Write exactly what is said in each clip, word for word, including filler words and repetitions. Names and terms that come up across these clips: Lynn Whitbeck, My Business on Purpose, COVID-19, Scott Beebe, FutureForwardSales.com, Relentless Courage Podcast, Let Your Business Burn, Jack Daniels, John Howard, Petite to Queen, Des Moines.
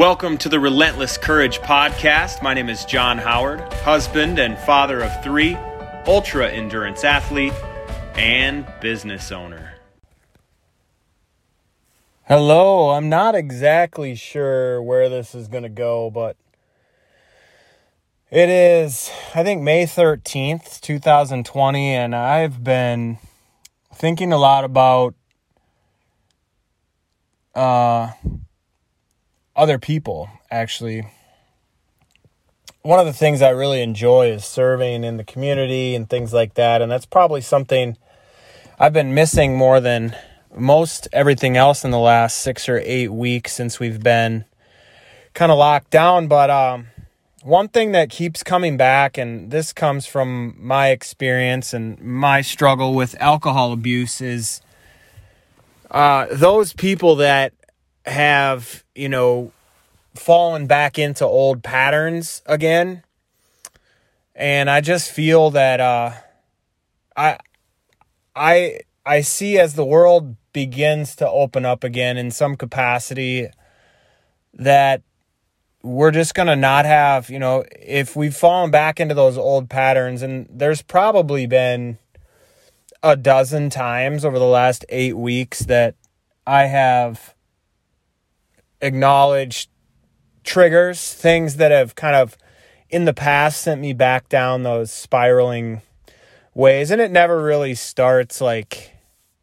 Welcome to the Relentless Courage Podcast. My name is John Howard, husband and father of three, ultra endurance athlete, and business owner. Hello, I'm not exactly sure where this is going to go, but it is, I think, May thirteenth, two thousand twenty, and I've been thinking a lot about uh, other people, actually. One of the things I really enjoy is serving in the community and things like that, and that's probably something I've been missing more than most everything else in the last six or eight weeks since we've been kind of locked down, but... um. One thing that keeps coming back, and this comes from my experience and my struggle with alcohol abuse, is uh, those people that have, you know, fallen back into old patterns again. And I just feel that uh, I, I, I see as the world begins to open up again in some capacity that we're just going to not have, you know, if we've fallen back into those old patterns, and there's probably been a dozen times over the last eight weeks that I have acknowledged triggers, things that have kind of in the past sent me back down those spiraling ways. And it never really starts like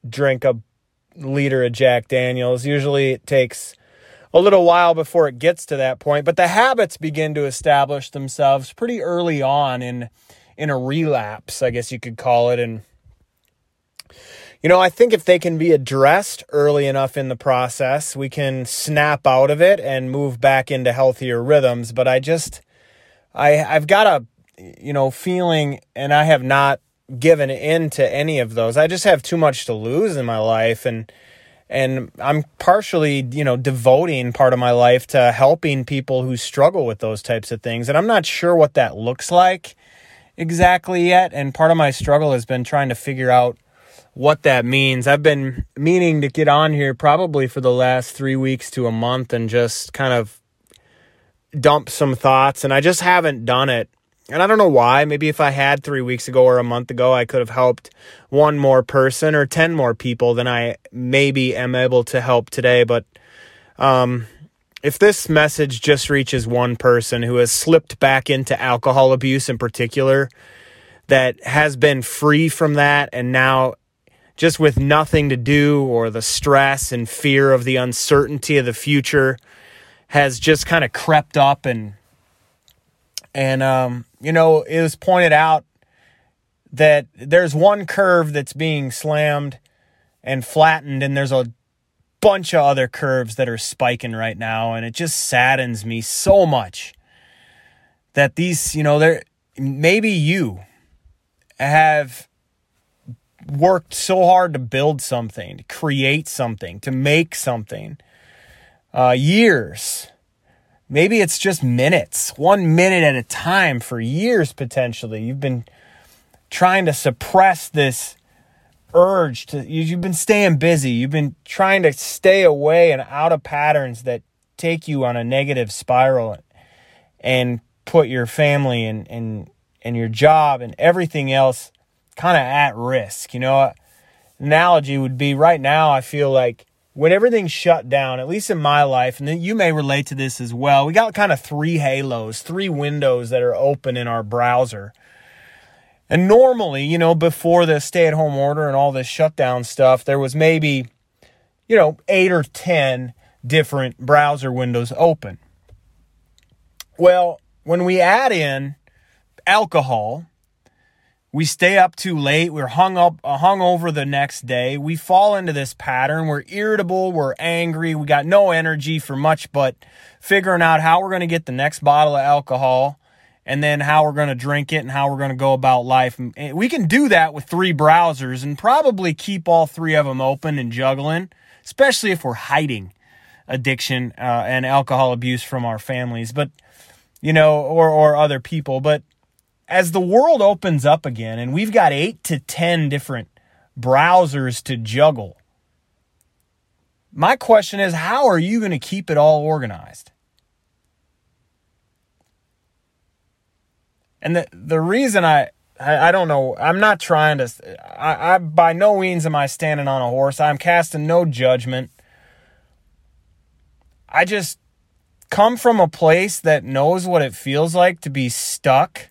drink a liter of Jack Daniels. Usually it takes a little while before it gets to that point, but the habits begin to establish themselves pretty early on in in a relapse, I guess you could call it. And, you know, I think if they can be addressed early enough in the process, we can snap out of it and move back into healthier rhythms. But I just, I, I've got a, you know, feeling, and I have not given in to any of those. I just have too much to lose in my life, and And I'm partially, you know, devoting part of my life to helping people who struggle with those types of things. And I'm not sure what that looks like exactly yet. And part of my struggle has been trying to figure out what that means. I've been meaning to get on here probably for the last three weeks to a month and just kind of dump some thoughts. And I just haven't done it. And I don't know why. Maybe if I had three weeks ago or a month ago, I could have helped one more person or ten more people than I maybe am able to help today. But um, if this message just reaches one person who has slipped back into alcohol abuse in particular, that has been free from that and now just with nothing to do, or the stress and fear of the uncertainty of the future has just kind of crept up and And, um, you know, it was pointed out that there's one curve that's being slammed and flattened, and there's a bunch of other curves that are spiking right now. And it just saddens me so much that these, you know, there maybe you have worked so hard to build something, to create something, to make something, uh, years. Maybe it's just minutes, one minute at a time for years, potentially. You've been trying to suppress this urge to, you've been staying busy. You've been trying to stay away and out of patterns that take you on a negative spiral and put your family and, and, and your job and everything else kind of at risk. You know, analogy would be right now, I feel like, when everything's shut down, at least in my life, and you may relate to this as well, we got kind of three halos, three windows that are open in our browser. And normally, you know, before the stay-at-home order and all this shutdown stuff, there was maybe, you know, eight or ten different browser windows open. Well, when we add in alcohol, we stay up too late. We're hung up, uh, hung over the next day. We fall into this pattern. We're irritable. We're angry. We got no energy for much but figuring out how we're going to get the next bottle of alcohol, and then how we're going to drink it, and how we're going to go about life. And we can do that with three browsers and probably keep all three of them open and juggling, especially if we're hiding addiction uh, and alcohol abuse from our families, but you know, or or other people, but. As the world opens up again, and we've got eight to ten different browsers to juggle, my question is, how are you going to keep it all organized? And the the reason I, I, I don't know, I'm not trying to, I, I by no means am I standing on a horse. I'm casting no judgment. I just come from a place that knows what it feels like to be stuck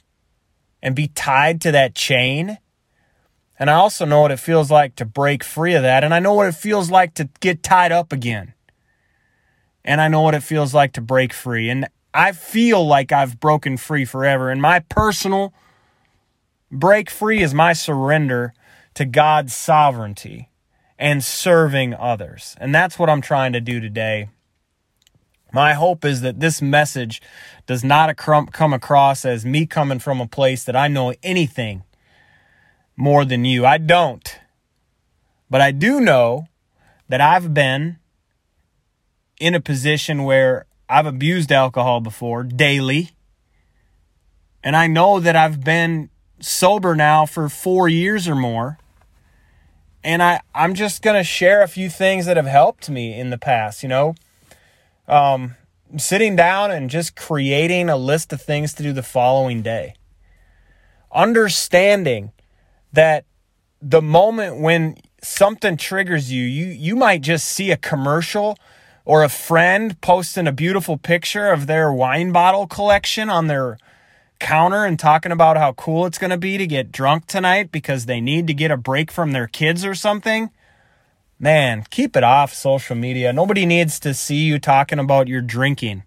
and be tied to that chain. And I also know what it feels like to break free of that. And I know what it feels like to get tied up again. And I know what it feels like to break free. And I feel like I've broken free forever. And my personal break free is my surrender to God's sovereignty and serving others. And that's what I'm trying to do today. My hope is that this message does not come across as me coming from a place that I know anything more than you. I don't. But I do know that I've been in a position where I've abused alcohol before daily. And I know that I've been sober now for four years or more. And I, I'm just going to share a few things that have helped me in the past, you know. Um, sitting down and just creating a list of things to do the following day. Understanding that the moment when something triggers you, you, you might just see a commercial or a friend posting a beautiful picture of their wine bottle collection on their counter and talking about how cool it's going to be to get drunk tonight because they need to get a break from their kids or something. Man, keep it off social media. Nobody needs to see you talking about your drinking.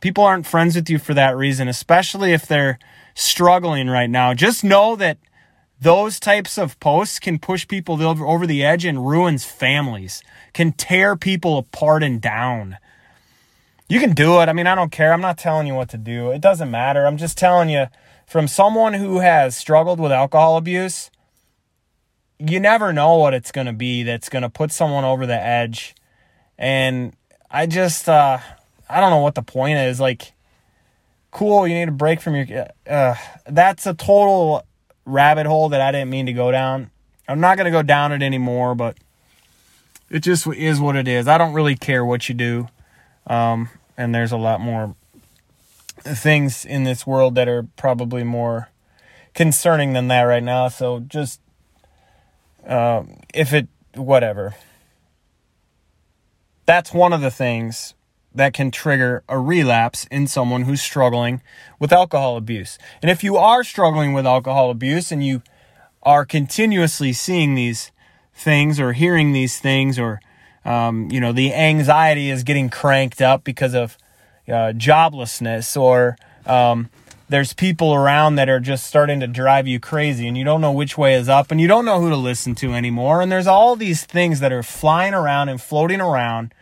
People aren't friends with you for that reason, especially if they're struggling right now. Just know that those types of posts can push people over the edge and ruins families, can tear people apart and down. You can do it. I mean, I don't care. I'm not telling you what to do. It doesn't matter. I'm just telling you, from someone who has struggled with alcohol abuse, you never know what it's going to be that's going to put someone over the edge. And I just, uh, I don't know what the point is. Like, cool, you need a break from your... Uh, that's a total rabbit hole that I didn't mean to go down. I'm not going to go down it anymore, but it just is what it is. I don't really care what you do. Um, and there's a lot more things in this world that are probably more concerning than that right now. So just... Uh, if it, whatever. That's one of the things that can trigger a relapse in someone who's struggling with alcohol abuse. And if you are struggling with alcohol abuse and you are continuously seeing these things or hearing these things, or, um, you know, the anxiety is getting cranked up because of uh, joblessness, or um, there's people around that are just starting to drive you crazy and you don't know which way is up and you don't know who to listen to anymore. And there's all these things that are flying around and floating around.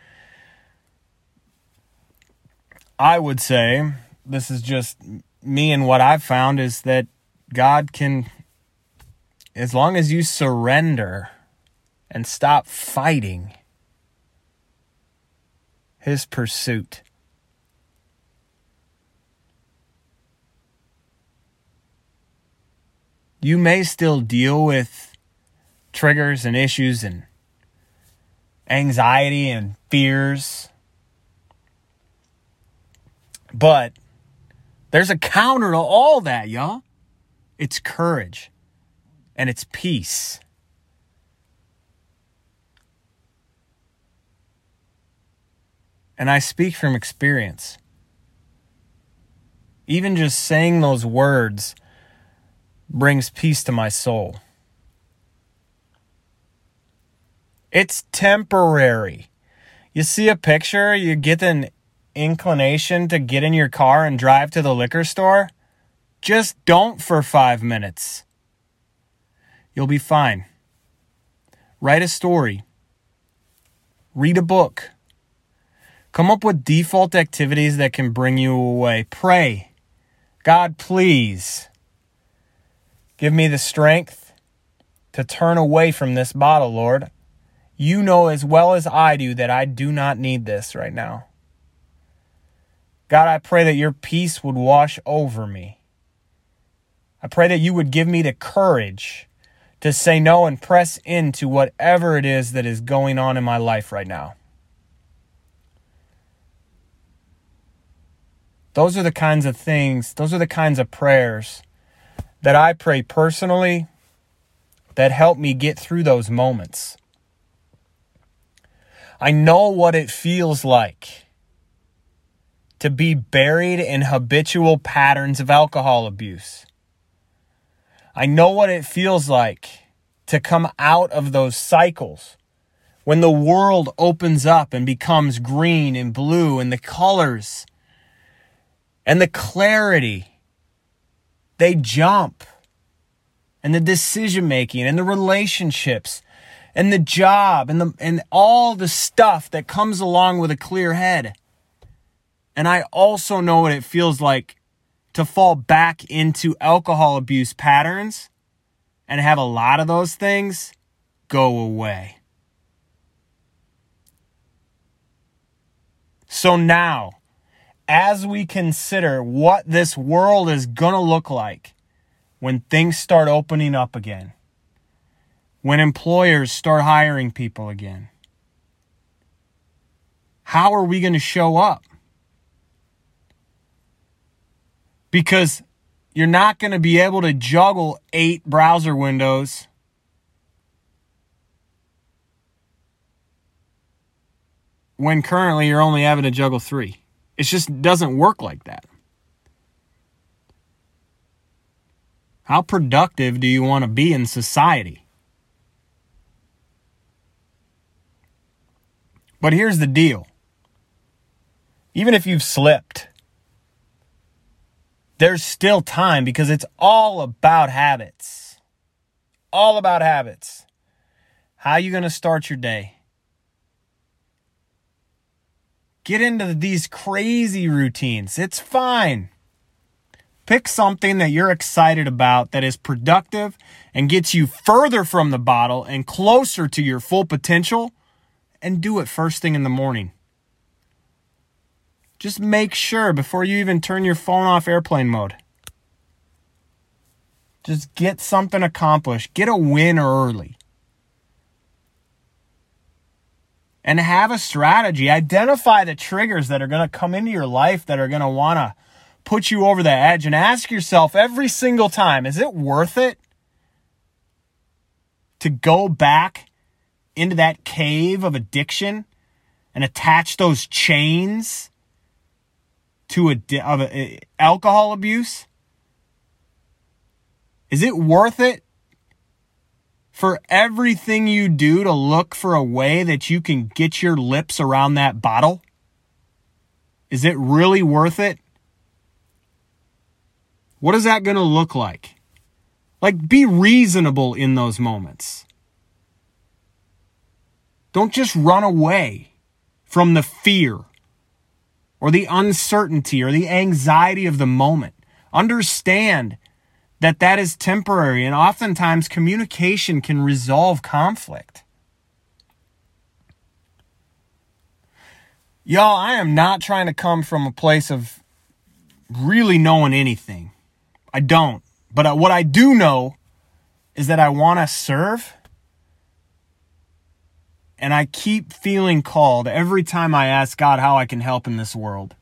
I would say, this is just me and what I've found, is that God can, as long as you surrender and stop fighting his pursuit. You may still deal with triggers and issues and anxiety and fears, but there's a counter to all that, y'all. It's courage and it's peace. And I speak from experience. Even just saying those words brings peace to my soul. It's temporary. You see a picture, you get an inclination to get in your car and drive to the liquor store. Just don't for five minutes. You'll be fine. Write a story. Read a book. Come up with default activities that can bring you away. Pray. God, please give me the strength to turn away from this bottle, Lord. You know as well as I do that I do not need this right now. God, I pray that your peace would wash over me. I pray that you would give me the courage to say no and press into whatever it is that is going on in my life right now. Those are the kinds of things, those are the kinds of prayers that I pray personally that help me get through those moments. I know what it feels like to be buried in habitual patterns of alcohol abuse. I know what it feels like to come out of those cycles when the world opens up and becomes green and blue and the colors and the clarity, they jump, and the decision making and the relationships and the job and the and all the stuff that comes along with a clear head. And I also know what it feels like to fall back into alcohol abuse patterns and have a lot of those things go away. So now, as we consider what this world is going to look like when things start opening up again, when employers start hiring people again, how are we going to show up? Because you're not going to be able to juggle eight browser windows. When currently you're only having to juggle three. It just doesn't work like that. How productive do you want to be in society? But here's the deal. Even if you've slipped, there's still time, because it's all about habits. All about habits. How you going to start your day? Get into these crazy routines. It's fine. Pick something that you're excited about that is productive and gets you further from the bottle and closer to your full potential, and do it first thing in the morning. Just make sure before you even turn your phone off airplane mode. Just get something accomplished. Get a win early. And have a strategy. Identify the triggers that are going to come into your life that are going to want to put you over the edge. And ask yourself every single time, is it worth it to go back into that cave of addiction and attach those chains to a, of a, alcohol abuse? Is it worth it for everything you do to look for a way that you can get your lips around that bottle? Is it really worth it? What is that going to look like? Like, be reasonable in those moments. Don't just run away from the fear or the uncertainty or the anxiety of the moment. Understand that that is temporary, and oftentimes communication can resolve conflict. Y'all, I am not trying to come from a place of really knowing anything. I don't. But what I do know is that I want to serve, and I keep feeling called every time I ask God how I can help in this world.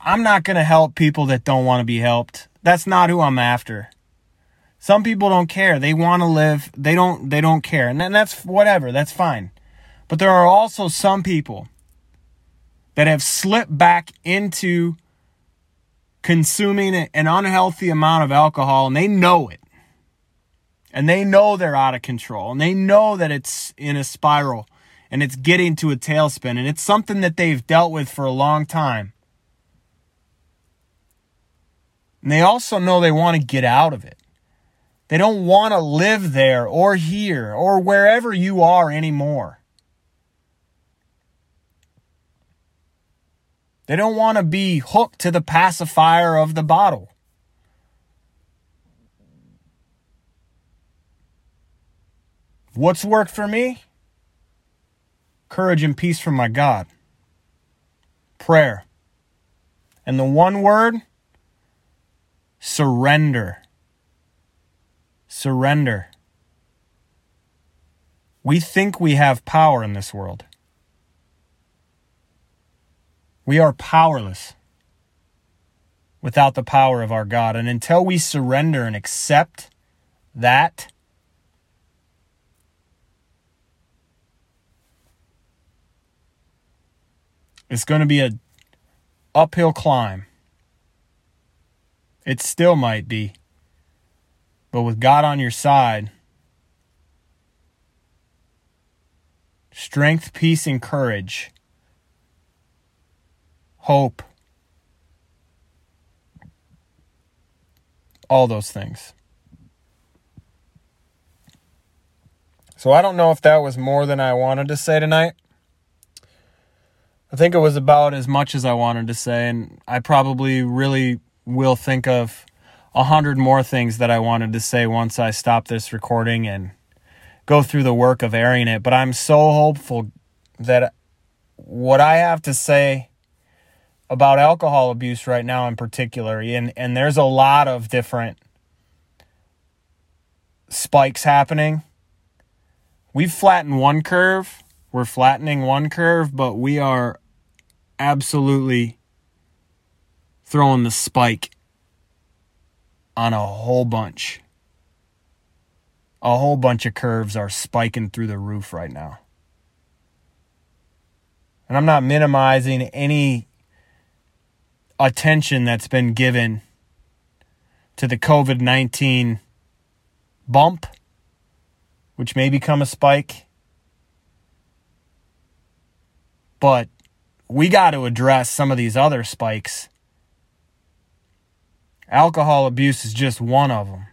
I'm not going to help people that don't want to be helped. That's not who I'm after. Some people don't care. They want to live. They don't they don't care. And that's whatever. That's fine. But there are also some people that have slipped back into consuming an unhealthy amount of alcohol, and they know it. And they know they're out of control. And they know that it's in a spiral. And it's getting to a tailspin. And it's something that they've dealt with for a long time. And they also know they want to get out of it. They don't want to live there or here or wherever you are anymore. They don't want to be hooked to the pacifier of the bottle. What's worked for me? Courage and peace from my God. Prayer. And the one word? Surrender. Surrender. We think we have power in this world. We are powerless without the power of our God. And until we surrender and accept that, it's going to be an uphill climb. It still might be. But with God on your side, strength, peace, and courage, hope, all those things. So I don't know if that was more than I wanted to say tonight. I think it was about as much as I wanted to say, and I probably really will think of a hundred more things that I wanted to say once I stop this recording and go through the work of airing it. But I'm so hopeful that what I have to say about alcohol abuse right now in particular, and, and there's a lot of different spikes happening. We've flattened one curve. We're flattening one curve, but we are absolutely throwing the spike on a whole bunch. A whole bunch of curves are spiking through the roof right now. And I'm not minimizing any attention that's been given to the covid nineteen bump, which may become a spike. But we got to address some of these other spikes. Alcohol abuse is just one of them.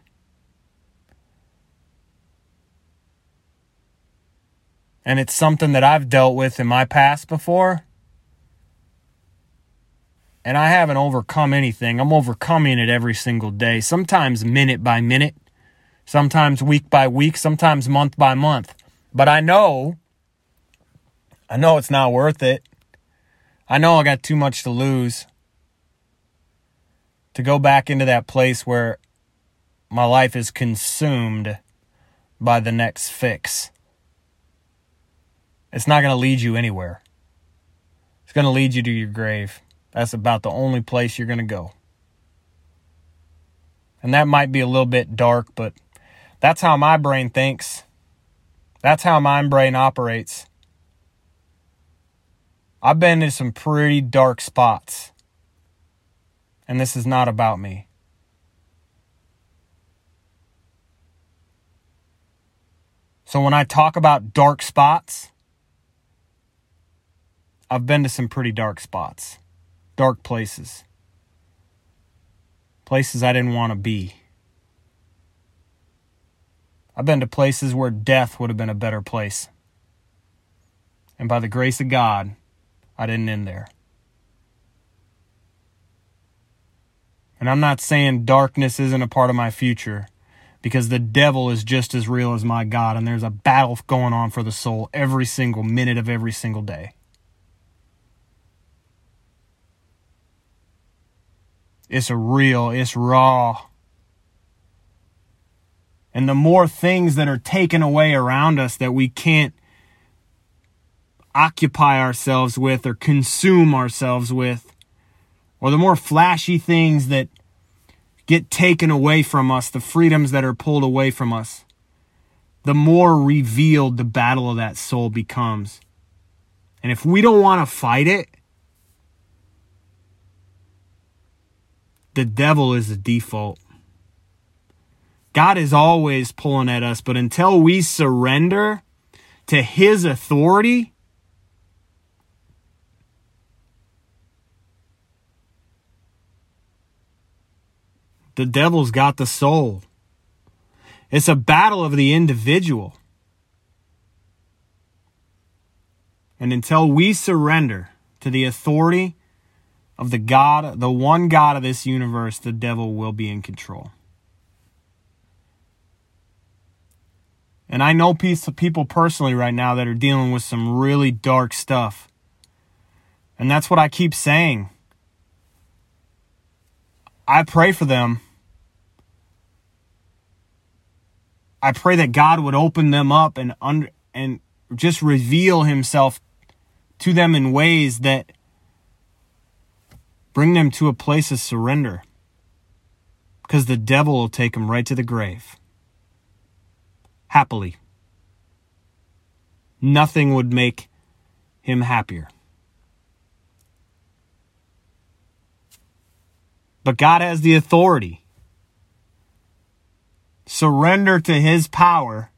And it's something that I've dealt with in my past before. And I haven't overcome anything. I'm overcoming it every single day. Sometimes minute by minute. Sometimes week by week. Sometimes month by month. But I know... I know it's not worth it. I know I got too much to lose to go back into that place where my life is consumed by the next fix. It's not going to lead you anywhere. It's going to lead you to your grave. That's about the only place you're going to go. And that might be a little bit dark, but that's how my brain thinks. That's how my brain operates. I've been to some pretty dark spots. And this is not about me. So when I talk about dark spots, I've been to some pretty dark spots. Dark places. Places I didn't want to be. I've been to places where death would have been a better place. And by the grace of God, I didn't end there. And I'm not saying darkness isn't a part of my future, because the devil is just as real as my God, and there's a battle going on for the soul every single minute of every single day. It's real, it's raw. And the more things that are taken away around us that we can't occupy ourselves with or consume ourselves with, or the more flashy things that get taken away from us, the freedoms that are pulled away from us, the more revealed the battle of that soul becomes. And if we don't want to fight it, the devil is the default. God is always pulling at us, but until we surrender to his authority, the devil's got the soul. It's a battle of the individual. And until we surrender to the authority of the God, the one God of this universe, the devil will be in control. And I know people personally right now that are dealing with some really dark stuff. And that's what I keep saying. I pray for them. I pray that God would open them up and under, and just reveal himself to them in ways that Bring them to a place of surrender, because the devil will take them right to the grave. Happily. Nothing would make him happier. But God has the authority. Surrender to his power.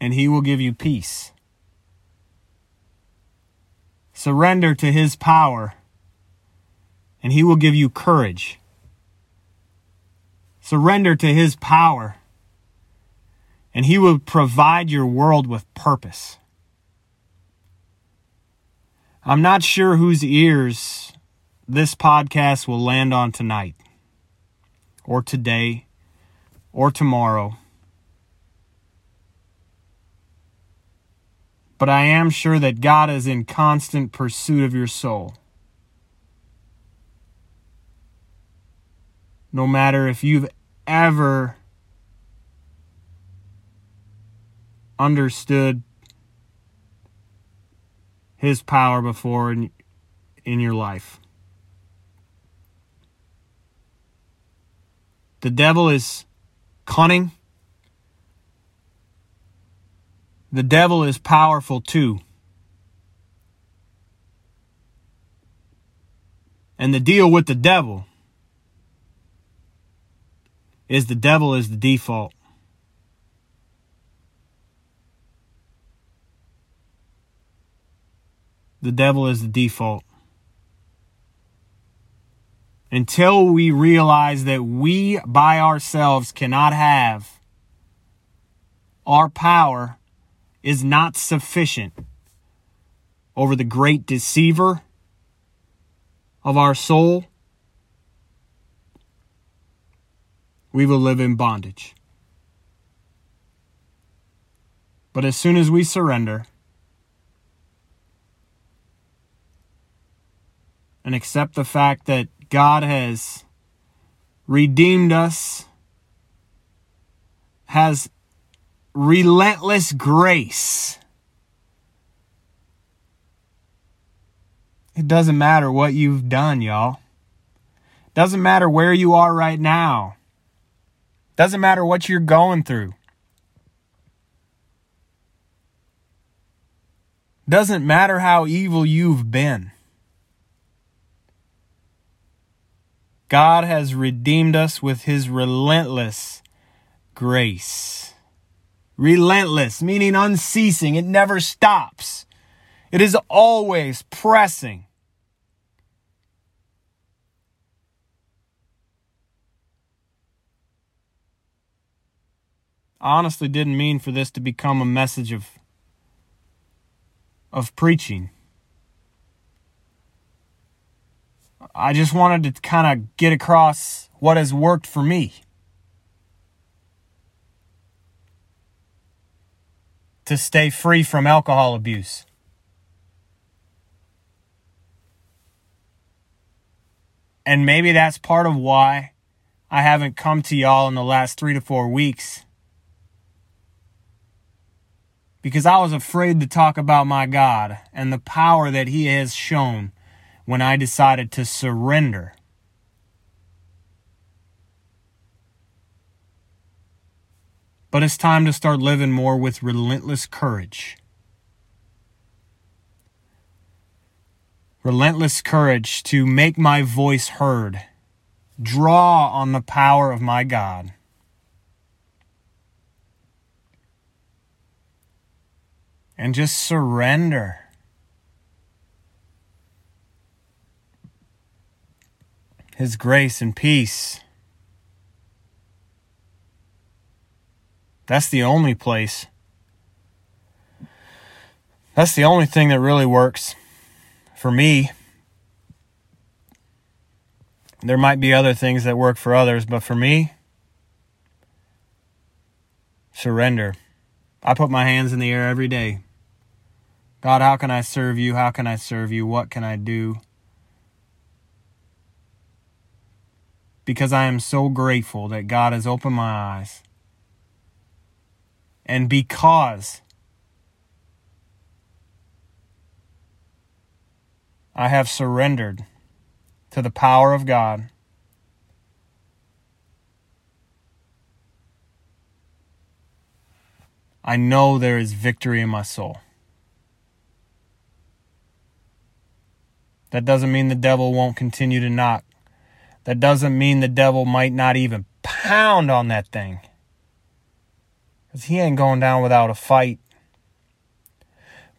And he will give you peace. Surrender to his power. And he will give you courage. Surrender to his power. And he will provide your world with purpose. I'm not sure whose ears this podcast will land on tonight, or today, or tomorrow. But I am sure that God is in constant pursuit of your soul. No matter if you've ever understood his power before in, in your life. The devil is cunning. The devil is powerful too. And the deal with the devil is the devil is the default. The devil is the default. Until we realize that we by ourselves cannot have, our power is not sufficient over the great deceiver of our soul, we will live in bondage. But as soon as we surrender and accept the fact that God has redeemed us, has relentless grace. It doesn't matter what you've done, y'all. Doesn't matter where you are right now. Doesn't matter what you're going through. Doesn't matter how evil you've been. God has redeemed us with his relentless grace. Relentless, meaning unceasing. It never stops. It is always pressing. I honestly didn't mean for this to become a message of, of preaching. I just wanted to kind of get across what has worked for me. To stay free from alcohol abuse. And maybe that's part of why I haven't come to y'all in the last three to four weeks. Because I was afraid to talk about my God and the power that he has shown when I decided to surrender. But it's time to start living more with relentless courage. Relentless courage to make my voice heard. Draw on the power of my God. And just surrender. His grace and peace. That's the only place. That's the only thing that really works for me. There might be other things that work for others, but for me, surrender. I put my hands in the air every day. God, how can I serve you? How can I serve you? What can I do? Because I am so grateful that God has opened my eyes. And because I have surrendered to the power of God. I know there is victory in my soul. That doesn't mean the devil won't continue to knock. That doesn't mean the devil might not even pound on that thing. Because he ain't going down without a fight.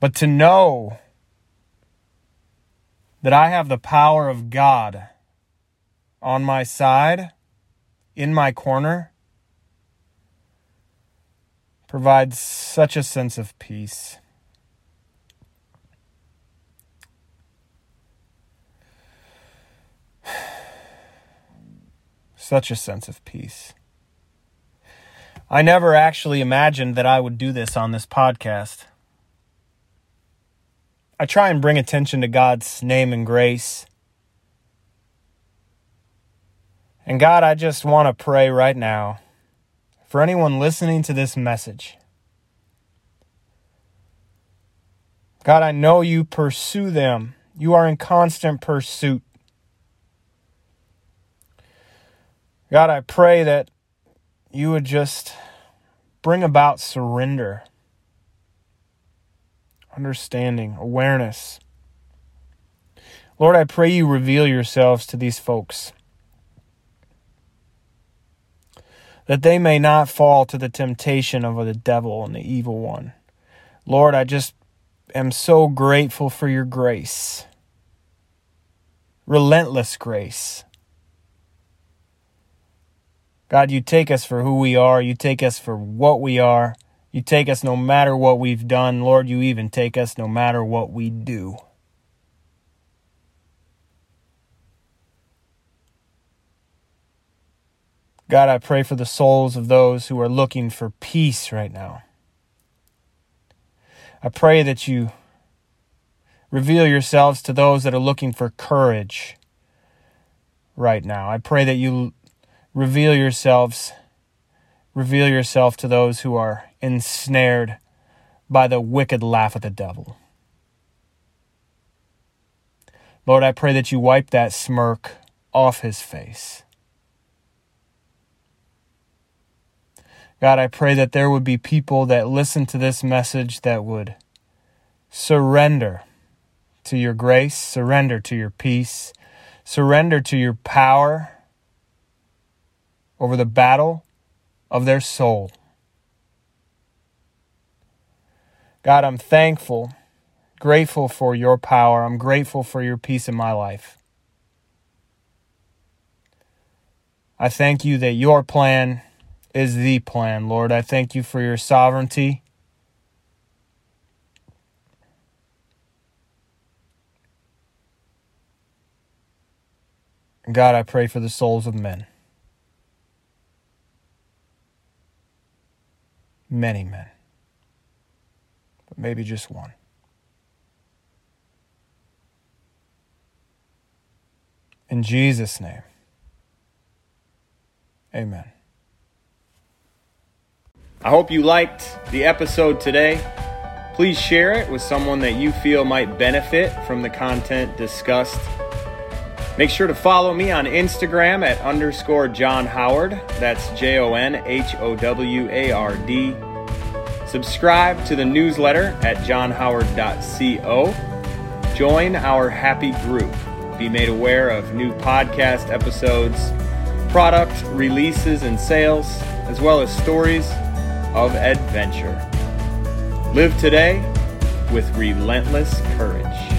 But to know that I have the power of God on my side, in my corner, provides such a sense of peace. Such a sense of peace. I never actually imagined that I would do this on this podcast. I try and bring attention to God's name and grace. And God, I just want to pray right now for anyone listening to this message. God, I know you pursue them. You are in constant pursuit. God, I pray that you would just bring about surrender, understanding, awareness. Lord, I pray you reveal yourselves to these folks, that they may not fall to the temptation of the devil and the evil one. Lord, I just am so grateful for your grace. Relentless grace. God, you take us for who we are. You take us for what we are. You take us no matter what we've done. Lord, you even take us no matter what we do. God, I pray for the souls of those who are looking for peace right now. I pray that you reveal yourselves to those that are looking for courage right now. I pray that you reveal yourselves, reveal yourself to those who are ensnared by the wicked laugh of the devil. Lord, I pray that you wipe that smirk off his face. God, I pray that there would be people that listen to this message that would surrender to your grace, surrender to your peace, surrender to your power over the battle of their soul. God, I'm thankful, grateful for your power. I'm grateful for your peace in my life. I thank you that your plan is the plan, Lord. I thank you for your sovereignty. And God, I pray for the souls of men. Many men, but maybe just one. In Jesus' name, amen. I hope you liked the episode today. Please share it with someone that you feel might benefit from the content discussed. Make sure to follow me on Instagram at underscore John Howard. That's J O N H O W A R D. Subscribe to the newsletter at john howard dot co. Join our happy group. Be made aware of new podcast episodes, product releases and sales, as well as stories of adventure. Live today with relentless courage.